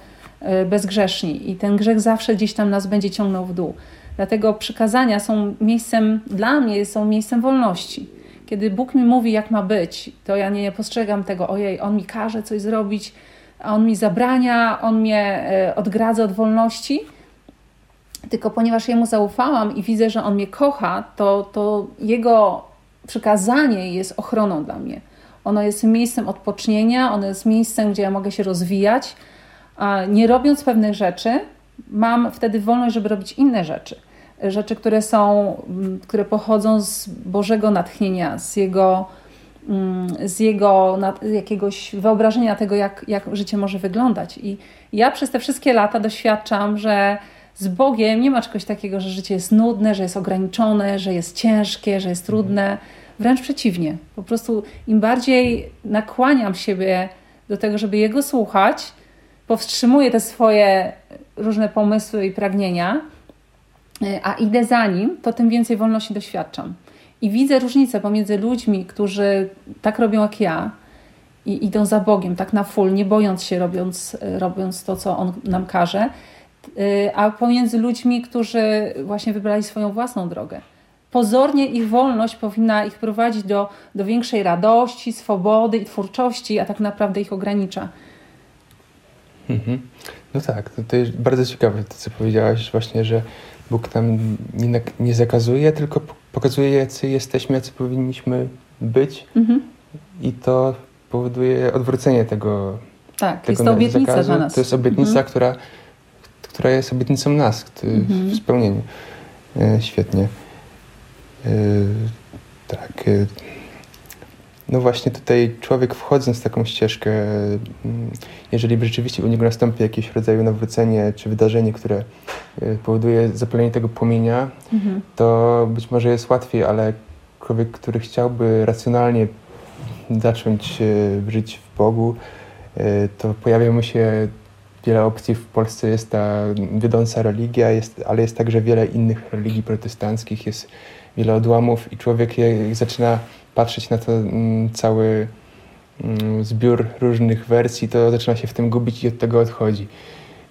bezgrzeszni i ten grzech zawsze gdzieś tam nas będzie ciągnął w dół. Dlatego przykazania są miejscem, dla mnie są miejscem wolności. Kiedy Bóg mi mówi, jak ma być, to ja nie postrzegam tego, ojej, On mi każe coś zrobić, a On mi zabrania, On mnie odgradza od wolności. Tylko ponieważ Jemu zaufałam i widzę, że On mnie kocha, to Jego przykazanie jest ochroną dla mnie. Ono jest miejscem odpocznienia, ono jest miejscem, gdzie ja mogę się rozwijać. A nie robiąc pewnych rzeczy, mam wtedy wolność, żeby robić inne rzeczy. Rzeczy, które pochodzą z Bożego natchnienia, z jego jakiegoś wyobrażenia tego, jak życie może wyglądać. I ja przez te wszystkie lata doświadczam, że z Bogiem nie ma czegoś takiego, że życie jest nudne, że jest ograniczone, że jest ciężkie, że jest trudne. Wręcz przeciwnie. Po prostu im bardziej nakłaniam siebie do tego, żeby Jego słuchać, powstrzymuję te swoje różne pomysły i pragnienia, a idę za Nim, to tym więcej wolności doświadczam. I widzę różnicę pomiędzy ludźmi, którzy tak robią jak ja i idą za Bogiem, tak na full, nie bojąc się, robiąc to, co On nam każe, a pomiędzy ludźmi, którzy właśnie wybrali swoją własną drogę. Pozornie ich wolność powinna ich prowadzić do większej radości, swobody i twórczości, a tak naprawdę ich ogranicza. Mhm. No tak, to jest bardzo ciekawe to, co powiedziałaś właśnie, że Bóg nam nie zakazuje, tylko pokazuje, jacy jesteśmy, jacy powinniśmy być i to powoduje odwrócenie tego. Tak, tego jest to obietnica zakazu. Dla nas. To jest obietnica, która jest obietnicą nas w spełnieniu. Świetnie. Tak. No właśnie tutaj człowiek, wchodząc w taką ścieżkę, jeżeli rzeczywiście u niego nastąpi jakieś rodzaju nawrócenie czy wydarzenie, które powoduje zapalenie tego płomienia, to być może jest łatwiej, ale człowiek, który chciałby racjonalnie zacząć żyć w Bogu, to pojawia mu się wiele opcji. W Polsce jest ta wiodąca religia, ale jest także wiele innych religii protestanckich, jest wiele odłamów i człowiek zaczyna patrzeć na to cały zbiór różnych wersji, to zaczyna się w tym gubić i od tego odchodzi.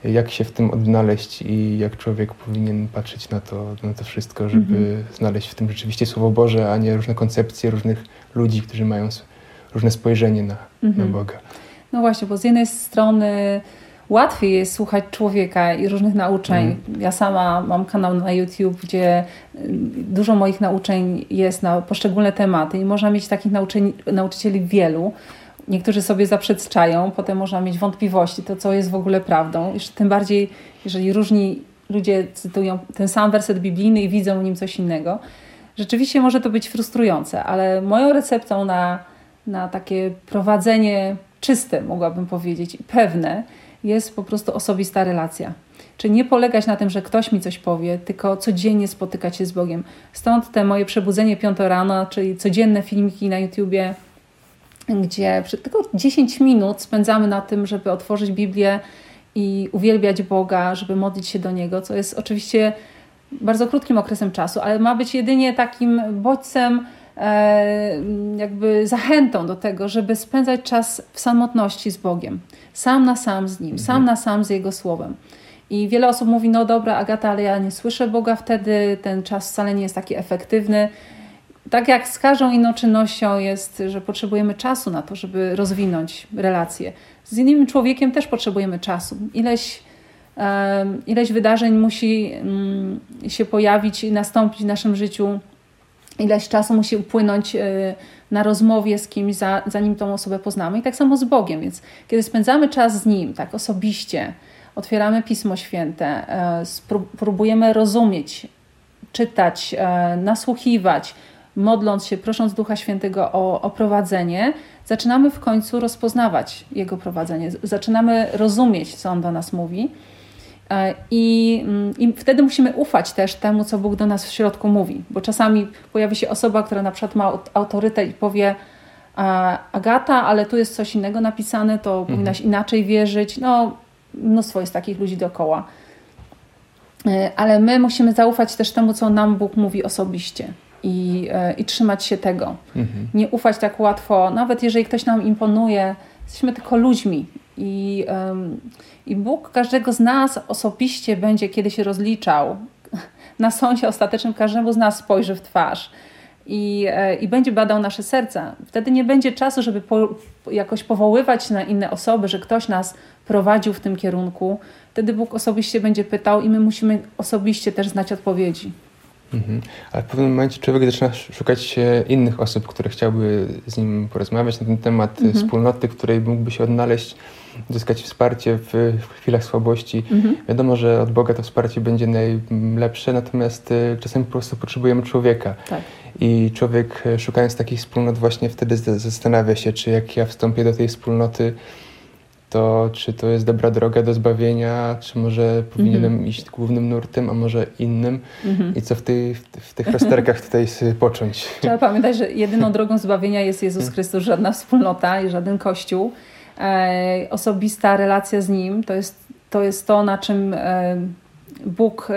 Jak się w tym odnaleźć i jak człowiek powinien patrzeć na to wszystko, żeby znaleźć w tym rzeczywiście Słowo Boże, a nie różne koncepcje różnych ludzi, którzy mają różne spojrzenie na Boga. No właśnie, bo z jednej strony łatwiej jest słuchać człowieka i różnych nauczeń. Ja sama mam kanał na YouTube, gdzie dużo moich nauczeń jest na poszczególne tematy i można mieć takich nauczycieli wielu. Niektórzy sobie zaprzeczają, potem można mieć wątpliwości, to co jest w ogóle prawdą. Jeszcze tym bardziej, jeżeli różni ludzie cytują ten sam werset biblijny i widzą w nim coś innego. Rzeczywiście może to być frustrujące, ale moją receptą na takie prowadzenie czyste, mogłabym powiedzieć, i pewne, jest po prostu osobista relacja. Czyli nie polegać na tym, że ktoś mi coś powie, tylko codziennie spotykać się z Bogiem. Stąd te moje przebudzenie 5 rano, czyli codzienne filmiki na YouTubie, gdzie tylko 10 minut spędzamy na tym, żeby otworzyć Biblię i uwielbiać Boga, żeby modlić się do Niego, co jest oczywiście bardzo krótkim okresem czasu, ale ma być jedynie takim bodźcem, jakby zachętą do tego, żeby spędzać czas w samotności z Bogiem. Sam na sam z Nim, sam na sam z Jego Słowem. I wiele osób mówi, no dobra Agata, ale ja nie słyszę Boga wtedy, ten czas wcale nie jest taki efektywny. tak jak z każdą inną czynnością jest, że potrzebujemy czasu na to, żeby rozwinąć relacje. Z innym człowiekiem też potrzebujemy czasu. Ileś wydarzeń musi się pojawić i nastąpić w naszym życiu. Ileś czasu musi upłynąć na rozmowie z kimś, zanim tą osobę poznamy. I tak samo z Bogiem. Więc kiedy spędzamy czas z Nim tak osobiście, otwieramy Pismo Święte, próbujemy rozumieć, czytać, nasłuchiwać, modląc się, prosząc Ducha Świętego o prowadzenie, zaczynamy w końcu rozpoznawać Jego prowadzenie. Zaczynamy rozumieć, co On do nas mówi. I wtedy musimy ufać też temu, co Bóg do nas w środku mówi. Bo czasami pojawi się osoba, która na przykład ma autorytet i powie: Agata, ale tu jest coś innego napisane, to powinnaś inaczej wierzyć. No, mnóstwo jest takich ludzi dookoła. Ale my musimy zaufać też temu, co nam Bóg mówi osobiście. I trzymać się tego. Nie ufać tak łatwo, nawet jeżeli ktoś nam imponuje. Jesteśmy tylko ludźmi. I Bóg każdego z nas osobiście będzie kiedyś rozliczał. Na sądzie ostatecznym każdemu z nas spojrzy w twarz i będzie badał nasze serca. Wtedy nie będzie czasu, żeby jakoś powoływać na inne osoby, że ktoś nas prowadził w tym kierunku. Wtedy Bóg osobiście będzie pytał i my musimy osobiście też znać odpowiedzi. Ale w pewnym momencie człowiek zaczyna szukać innych osób, które chciałby z nim porozmawiać na ten temat, wspólnoty, której mógłby się odnaleźć, uzyskać wsparcie w chwilach słabości. Wiadomo, że od Boga to wsparcie będzie najlepsze, natomiast czasem po prostu potrzebujemy człowieka. Tak. I człowiek, szukając takich wspólnot, właśnie wtedy zastanawia się, czy jak ja wstąpię do tej wspólnoty, to czy to jest dobra droga do zbawienia, czy może powinienem iść głównym nurtem, a może innym. I co w tych rozterkach tutaj począć? Trzeba pamiętać, że jedyną drogą zbawienia jest Jezus Chrystus, żadna wspólnota i żaden kościół. Osobista relacja z Nim to jest to, na czym Bóg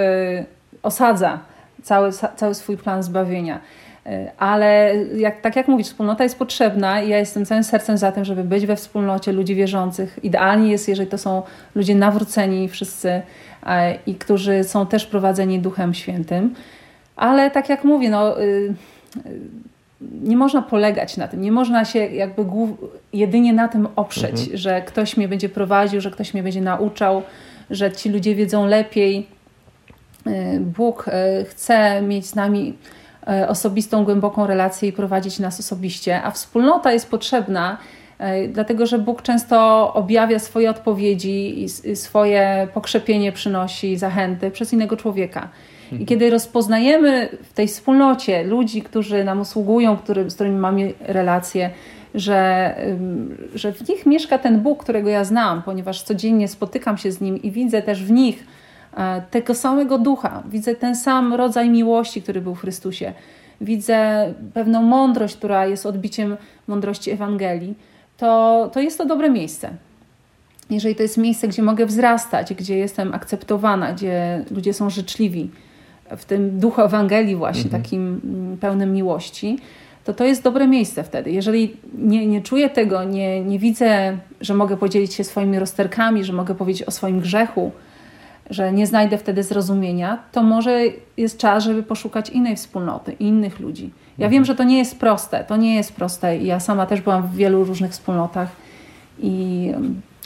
osadza cały swój plan zbawienia. Ale tak jak mówisz, wspólnota jest potrzebna i ja jestem całym sercem za tym, żeby być we wspólnocie ludzi wierzących. Idealnie jest, jeżeli to są ludzie nawróceni wszyscy i którzy są też prowadzeni Duchem Świętym. Ale tak jak mówię, nie można polegać na tym. Nie można się jakby jedynie na tym oprzeć, że ktoś mnie będzie prowadził, że ktoś mnie będzie nauczał, że ci ludzie wiedzą lepiej. Bóg chce mieć z nami osobistą, głęboką relację i prowadzić nas osobiście, a wspólnota jest potrzebna, dlatego że Bóg często objawia swoje odpowiedzi i swoje pokrzepienie przynosi, zachęty przez innego człowieka. I kiedy rozpoznajemy w tej wspólnocie ludzi, którzy nam usługują, z którymi mamy relacje, że w nich mieszka ten Bóg, którego ja znam, ponieważ codziennie spotykam się z Nim i widzę też w nich tego samego ducha. Widzę ten sam rodzaj miłości, który był w Chrystusie. Widzę pewną mądrość, która jest odbiciem mądrości Ewangelii. To jest to dobre miejsce. Jeżeli to jest miejsce, gdzie mogę wzrastać, gdzie jestem akceptowana, gdzie ludzie są życzliwi, w tym duchu Ewangelii właśnie, takim pełnym miłości, to jest dobre miejsce wtedy. Jeżeli nie czuję tego, nie widzę, że mogę podzielić się swoimi rozterkami, że mogę powiedzieć o swoim grzechu, że nie znajdę wtedy zrozumienia, to może jest czas, żeby poszukać innej wspólnoty, innych ludzi. Ja wiem, że to nie jest proste. Ja sama też byłam w wielu różnych wspólnotach,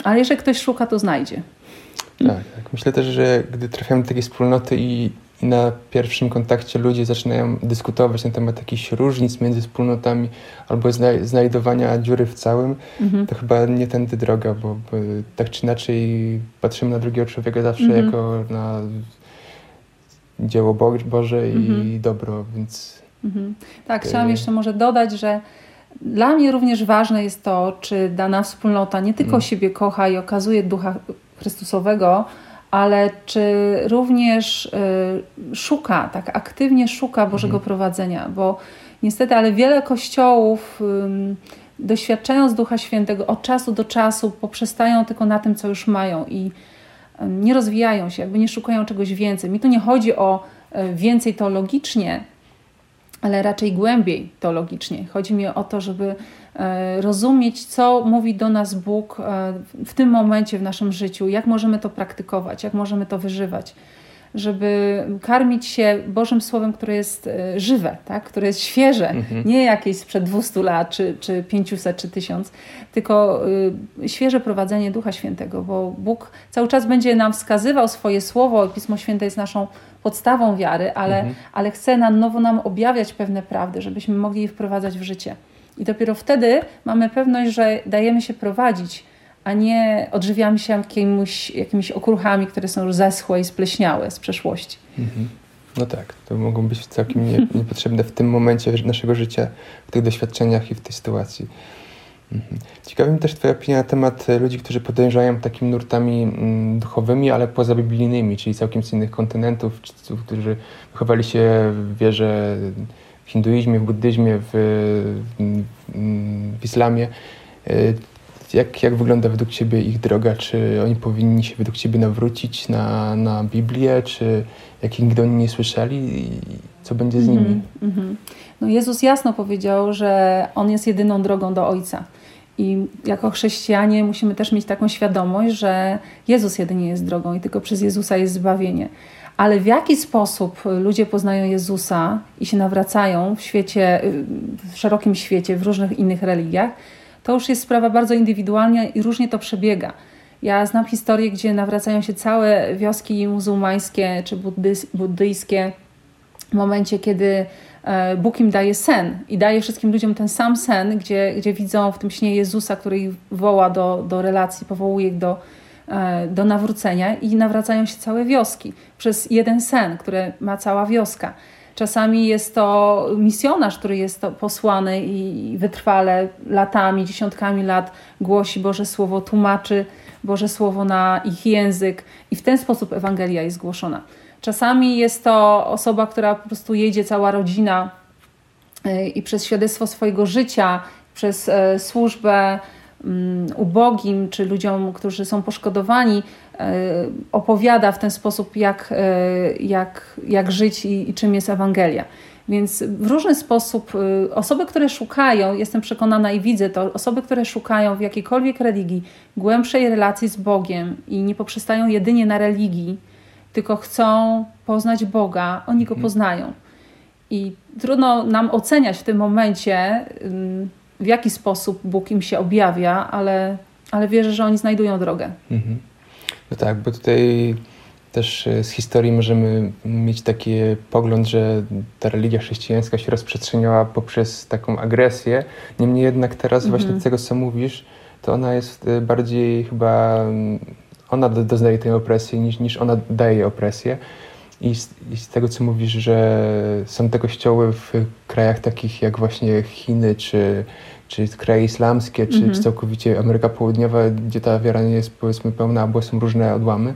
ale jeżeli ktoś szuka, to znajdzie. Tak. Myślę też, że gdy trafiamy do takiej wspólnoty i na pierwszym kontakcie ludzie zaczynają dyskutować na temat jakichś różnic między wspólnotami albo znajdowania dziury w całym, to chyba nie tędy droga, bo tak czy inaczej patrzymy na drugiego człowieka zawsze jako na dzieło Boże i dobro, więc... Tak, chciałam jeszcze może dodać, że dla mnie również ważne jest to, czy dana wspólnota nie tylko siebie kocha i okazuje Ducha Chrystusowego, ale czy również szuka, tak aktywnie szuka Bożego prowadzenia, bo niestety, ale wiele kościołów doświadczając Ducha Świętego od czasu do czasu poprzestają tylko na tym, co już mają i nie rozwijają się, jakby nie szukają czegoś więcej. Mi tu nie chodzi o więcej teologicznie, ale raczej głębiej teologicznie. Chodzi mi o to, żeby rozumieć, co mówi do nas Bóg w tym momencie w naszym życiu, jak możemy to praktykować, jak możemy to wyżywać. żeby karmić się Bożym Słowem, które jest żywe, tak? Które jest świeże, nie jakieś sprzed 200 lat, czy 500, czy 1000, tylko świeże prowadzenie Ducha Świętego, bo Bóg cały czas będzie nam wskazywał swoje słowo, Pismo Święte jest naszą podstawą wiary, ale chce na nowo nam objawiać pewne prawdy, żebyśmy mogli je wprowadzać w życie. I dopiero wtedy mamy pewność, że dajemy się prowadzić, a nie odżywiamy się jakimiś okruchami, które są już zeschłe i spleśniałe z przeszłości. No tak, to mogą być całkiem niepotrzebne w tym momencie naszego życia, w tych doświadczeniach i w tej sytuacji. Ciekawi mnie też Twoja opinia na temat ludzi, którzy podążają takimi nurtami duchowymi, ale pozabiblijnymi, czyli całkiem z innych kontynentów, czy, którzy wychowali się w wierze w hinduizmie, w buddyzmie, w islamie. Jak wygląda według Ciebie ich droga? Czy oni powinni się według Ciebie nawrócić na Biblię? Czy jak nigdy oni nie słyszeli? Co będzie z nimi? No Jezus jasno powiedział, że On jest jedyną drogą do Ojca. I jako chrześcijanie musimy też mieć taką świadomość, że Jezus jedynie jest drogą i tylko przez Jezusa jest zbawienie. Ale w jaki sposób ludzie poznają Jezusa i się nawracają w szerokim świecie, w różnych innych religiach, to już jest sprawa bardzo indywidualna i różnie to przebiega. Ja znam historie, gdzie nawracają się całe wioski muzułmańskie czy buddyjskie w momencie, kiedy Bóg im daje sen i daje wszystkim ludziom ten sam sen, gdzie widzą w tym śnie Jezusa, który ich woła do relacji, powołuje ich do nawrócenia i nawracają się całe wioski przez jeden sen, który ma cała wioska. Czasami jest to misjonarz, który jest to posłany i wytrwale latami, dziesiątkami lat głosi Boże Słowo, tłumaczy Boże Słowo na ich język i w ten sposób Ewangelia jest głoszona. Czasami jest to osoba, która po prostu jedzie, cała rodzina i przez świadectwo swojego życia, przez służbę ubogim czy ludziom, którzy są poszkodowani, opowiada w ten sposób, jak żyć i czym jest Ewangelia. Więc w różny sposób osoby, które szukają, jestem przekonana i widzę to, osoby, które szukają w jakiejkolwiek religii głębszej relacji z Bogiem i nie poprzestają jedynie na religii, tylko chcą poznać Boga, oni Go poznają. I trudno nam oceniać w tym momencie, w jaki sposób Bóg im się objawia, ale wierzę, że oni znajdują drogę. No tak, bo tutaj też z historii możemy mieć taki pogląd, że ta religia chrześcijańska się rozprzestrzeniała poprzez taką agresję. Niemniej jednak teraz właśnie tego, co mówisz, to ona jest bardziej chyba... Ona doznaje tej opresji niż ona daje opresję. I z tego, co mówisz, że są te kościoły w krajach takich jak właśnie Chiny, czy kraje islamskie, czy całkowicie Ameryka Południowa, gdzie ta wiara nie jest, powiedzmy, pełna, bo są różne odłamy.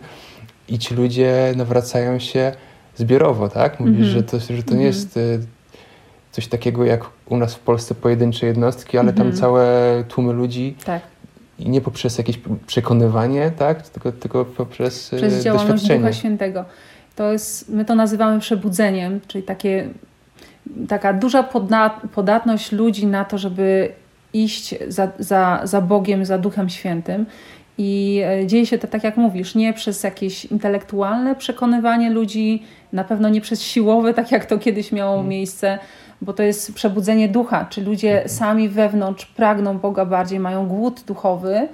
I ci ludzie nawracają się zbiorowo, tak? Mówisz, że to nie jest coś takiego jak u nas w Polsce pojedyncze jednostki, ale tam całe tłumy ludzi. Tak. I nie poprzez jakieś przekonywanie, tak? Tylko poprzez doświadczenie. Przez działalność Ducha Świętego. My to nazywamy przebudzeniem, czyli taka duża podatność ludzi na to, żeby iść za Bogiem, za Duchem Świętym. I dzieje się to, tak jak mówisz, nie przez jakieś intelektualne przekonywanie ludzi, na pewno nie przez siłowe, tak jak to kiedyś miało miejsce, bo to jest przebudzenie ducha, czy ludzie sami wewnątrz pragną Boga bardziej, mają głód duchowy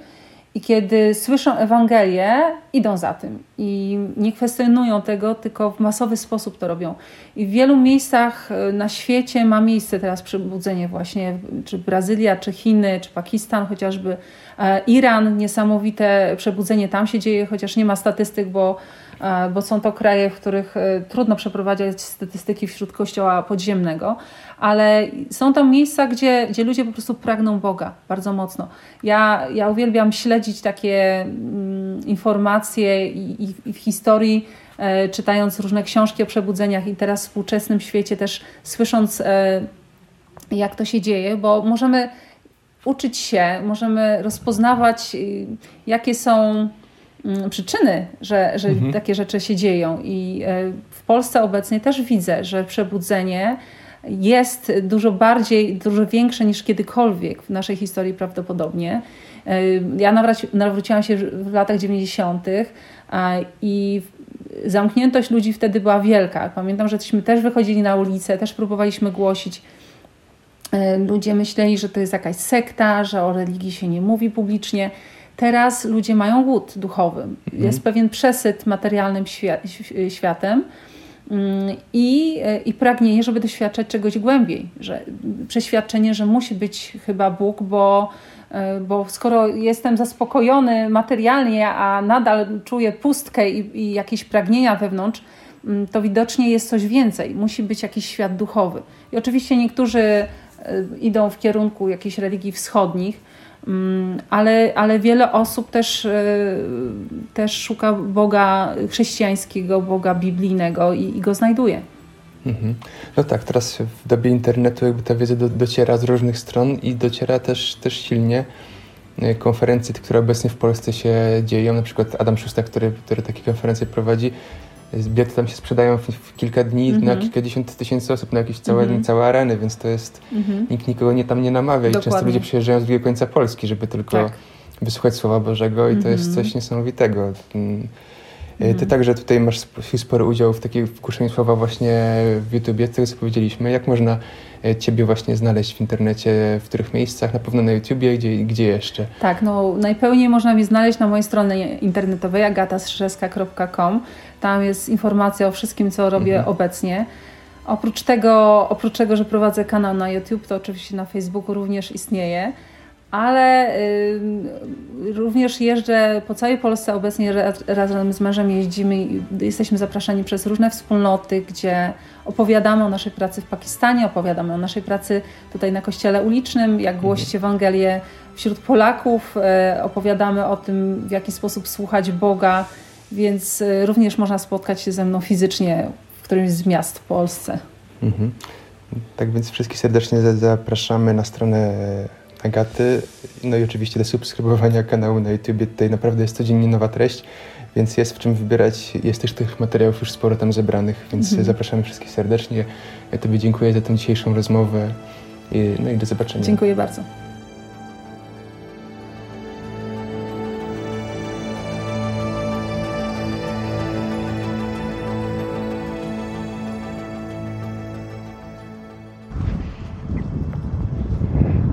i kiedy słyszą Ewangelię, idą za tym i nie kwestionują tego, tylko w masowy sposób to robią. I w wielu miejscach na świecie ma miejsce teraz przebudzenie właśnie, czy Brazylia, czy Chiny, czy Pakistan chociażby, Iran, niesamowite przebudzenie tam się dzieje, chociaż nie ma statystyk, bo są to kraje, w których trudno przeprowadzać statystyki wśród kościoła podziemnego, ale są tam miejsca, gdzie ludzie po prostu pragną Boga bardzo mocno. Ja uwielbiam śledzić takie informacje i w historii, czytając różne książki o przebudzeniach i teraz w współczesnym świecie też słysząc, jak to się dzieje, bo możemy uczyć się, możemy rozpoznawać, jakie są przyczyny, że takie rzeczy się dzieją. I w Polsce obecnie też widzę, że przebudzenie jest dużo większe niż kiedykolwiek w naszej historii prawdopodobnie. Ja nawróciłam się w latach 90. i zamkniętość ludzi wtedy była wielka. Pamiętam, że żeśmy też wychodzili na ulicę, też próbowaliśmy głosić. Ludzie myśleli, że to jest jakaś sekta, że o religii się nie mówi publicznie. Teraz ludzie mają głód duchowy. Jest pewien przesyt materialnym światem i pragnienie, żeby doświadczać czegoś głębiej. Że przeświadczenie, że musi być chyba Bóg, bo skoro jestem zaspokojony materialnie, a nadal czuję pustkę i jakieś pragnienia wewnątrz, to widocznie jest coś więcej. Musi być jakiś świat duchowy. I oczywiście niektórzy idą w kierunku jakichś religii wschodnich, ale wiele osób też szuka Boga chrześcijańskiego, Boga biblijnego i go znajduje. No tak, teraz w dobie internetu jakby ta wiedza dociera z różnych stron i dociera też silnie. Konferencje, które obecnie w Polsce się dzieją, na przykład Adam Szustak, który takie konferencje prowadzi, bilety tam się sprzedają w kilka dni na kilkadziesiąt tysięcy osób, na jakieś całe areny, więc to jest, nikt nikogo tam nie namawia. Dokładnie. I często ludzie przyjeżdżają z drugiego końca Polski, żeby tylko wysłuchać Słowa Bożego i to jest coś niesamowitego. Ty także tutaj masz spory udział w kuszeniu słowa właśnie w YouTubie, z tego co powiedzieliśmy. Jak można Ciebie właśnie znaleźć w internecie, w których miejscach? Na pewno na YouTubie, gdzie jeszcze? Tak, no najpełniej można mnie znaleźć na mojej stronie internetowej agatastrzyzewska.com. Tam jest informacja o wszystkim, co robię obecnie. Oprócz tego, że prowadzę kanał na YouTube, to oczywiście na Facebooku również istnieje. Ale również jeżdżę po całej Polsce obecnie, razem z mężem jeździmy i jesteśmy zapraszani przez różne wspólnoty, gdzie opowiadamy o naszej pracy w Pakistanie, opowiadamy o naszej pracy tutaj na Kościele Ulicznym, jak głosić Ewangelię wśród Polaków, opowiadamy o tym, w jaki sposób słuchać Boga, więc również można spotkać się ze mną fizycznie w którymś z miast w Polsce. Tak więc wszystkich serdecznie zapraszamy na stronę Agaty, no i oczywiście do subskrybowania kanału na YouTubie. Tutaj naprawdę jest codziennie nowa treść, więc jest w czym wybierać. Jest też tych materiałów już sporo tam zebranych, więc zapraszamy wszystkich serdecznie. Ja Tobie dziękuję za tę dzisiejszą rozmowę. No i do zobaczenia. Dziękuję bardzo.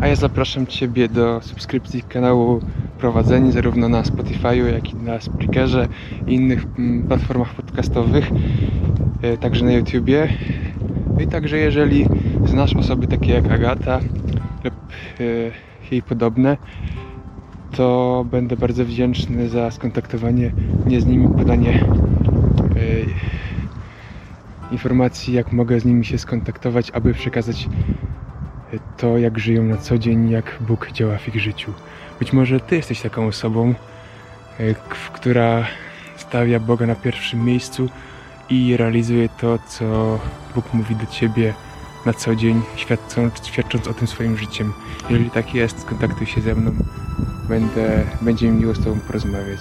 Ja zapraszam Ciebie do subskrypcji kanału Prowadzeni zarówno na Spotify'u, jak i na Spreakerze i innych platformach podcastowych, także na YouTubie. I także jeżeli znasz osoby takie jak Agata lub jej podobne, to będę bardzo wdzięczny za skontaktowanie mnie z nimi, podanie informacji, jak mogę z nimi się skontaktować, aby przekazać to, jak żyją na co dzień, jak Bóg działa w ich życiu. Być może Ty jesteś taką osobą, która stawia Boga na pierwszym miejscu i realizuje to, co Bóg mówi do Ciebie na co dzień, świadcząc o tym swoim życiem. Jeżeli tak jest, skontaktuj się ze mną. Będzie mi miło z Tobą porozmawiać.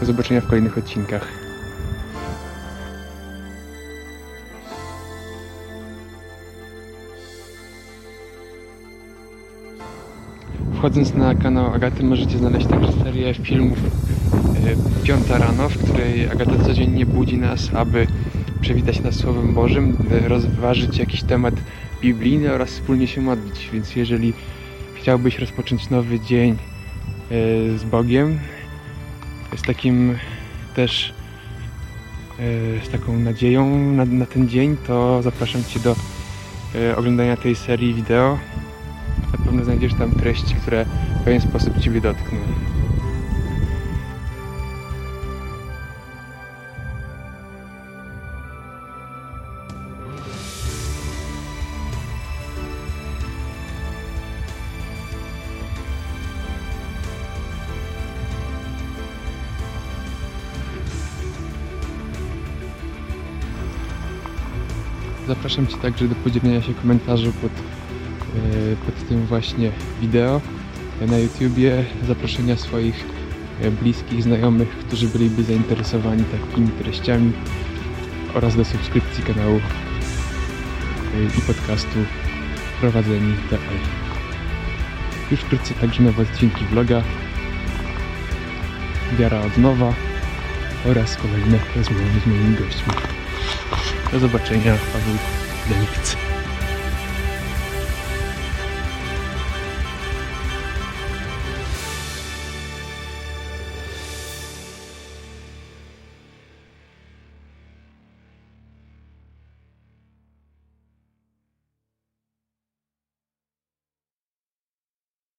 Do zobaczenia w kolejnych odcinkach. Wchodząc na kanał Agaty możecie znaleźć także serię filmów Piąta rano, w której Agata codziennie budzi nas, aby przywitać nas Słowem Bożym, rozważyć jakiś temat biblijny oraz wspólnie się modlić. Więc jeżeli chciałbyś rozpocząć nowy dzień z Bogiem, z taką nadzieją na ten dzień, to zapraszam Cię do oglądania tej serii wideo. Na pewno znajdziesz tam treści, które w pewien sposób Ciebie dotkną. Zapraszam Cię także do podzielenia się komentarzy pod tym właśnie wideo na YouTubie, zaproszenia swoich bliskich, znajomych, którzy byliby zainteresowani takimi treściami oraz do subskrypcji kanału i podcastu Prowadzeni.pl. Już wkrótce także nowe odcinki vloga Wiara od nowa oraz kolejne rozmowy z moimi gośćmi. Do zobaczenia, Paweł Dębski.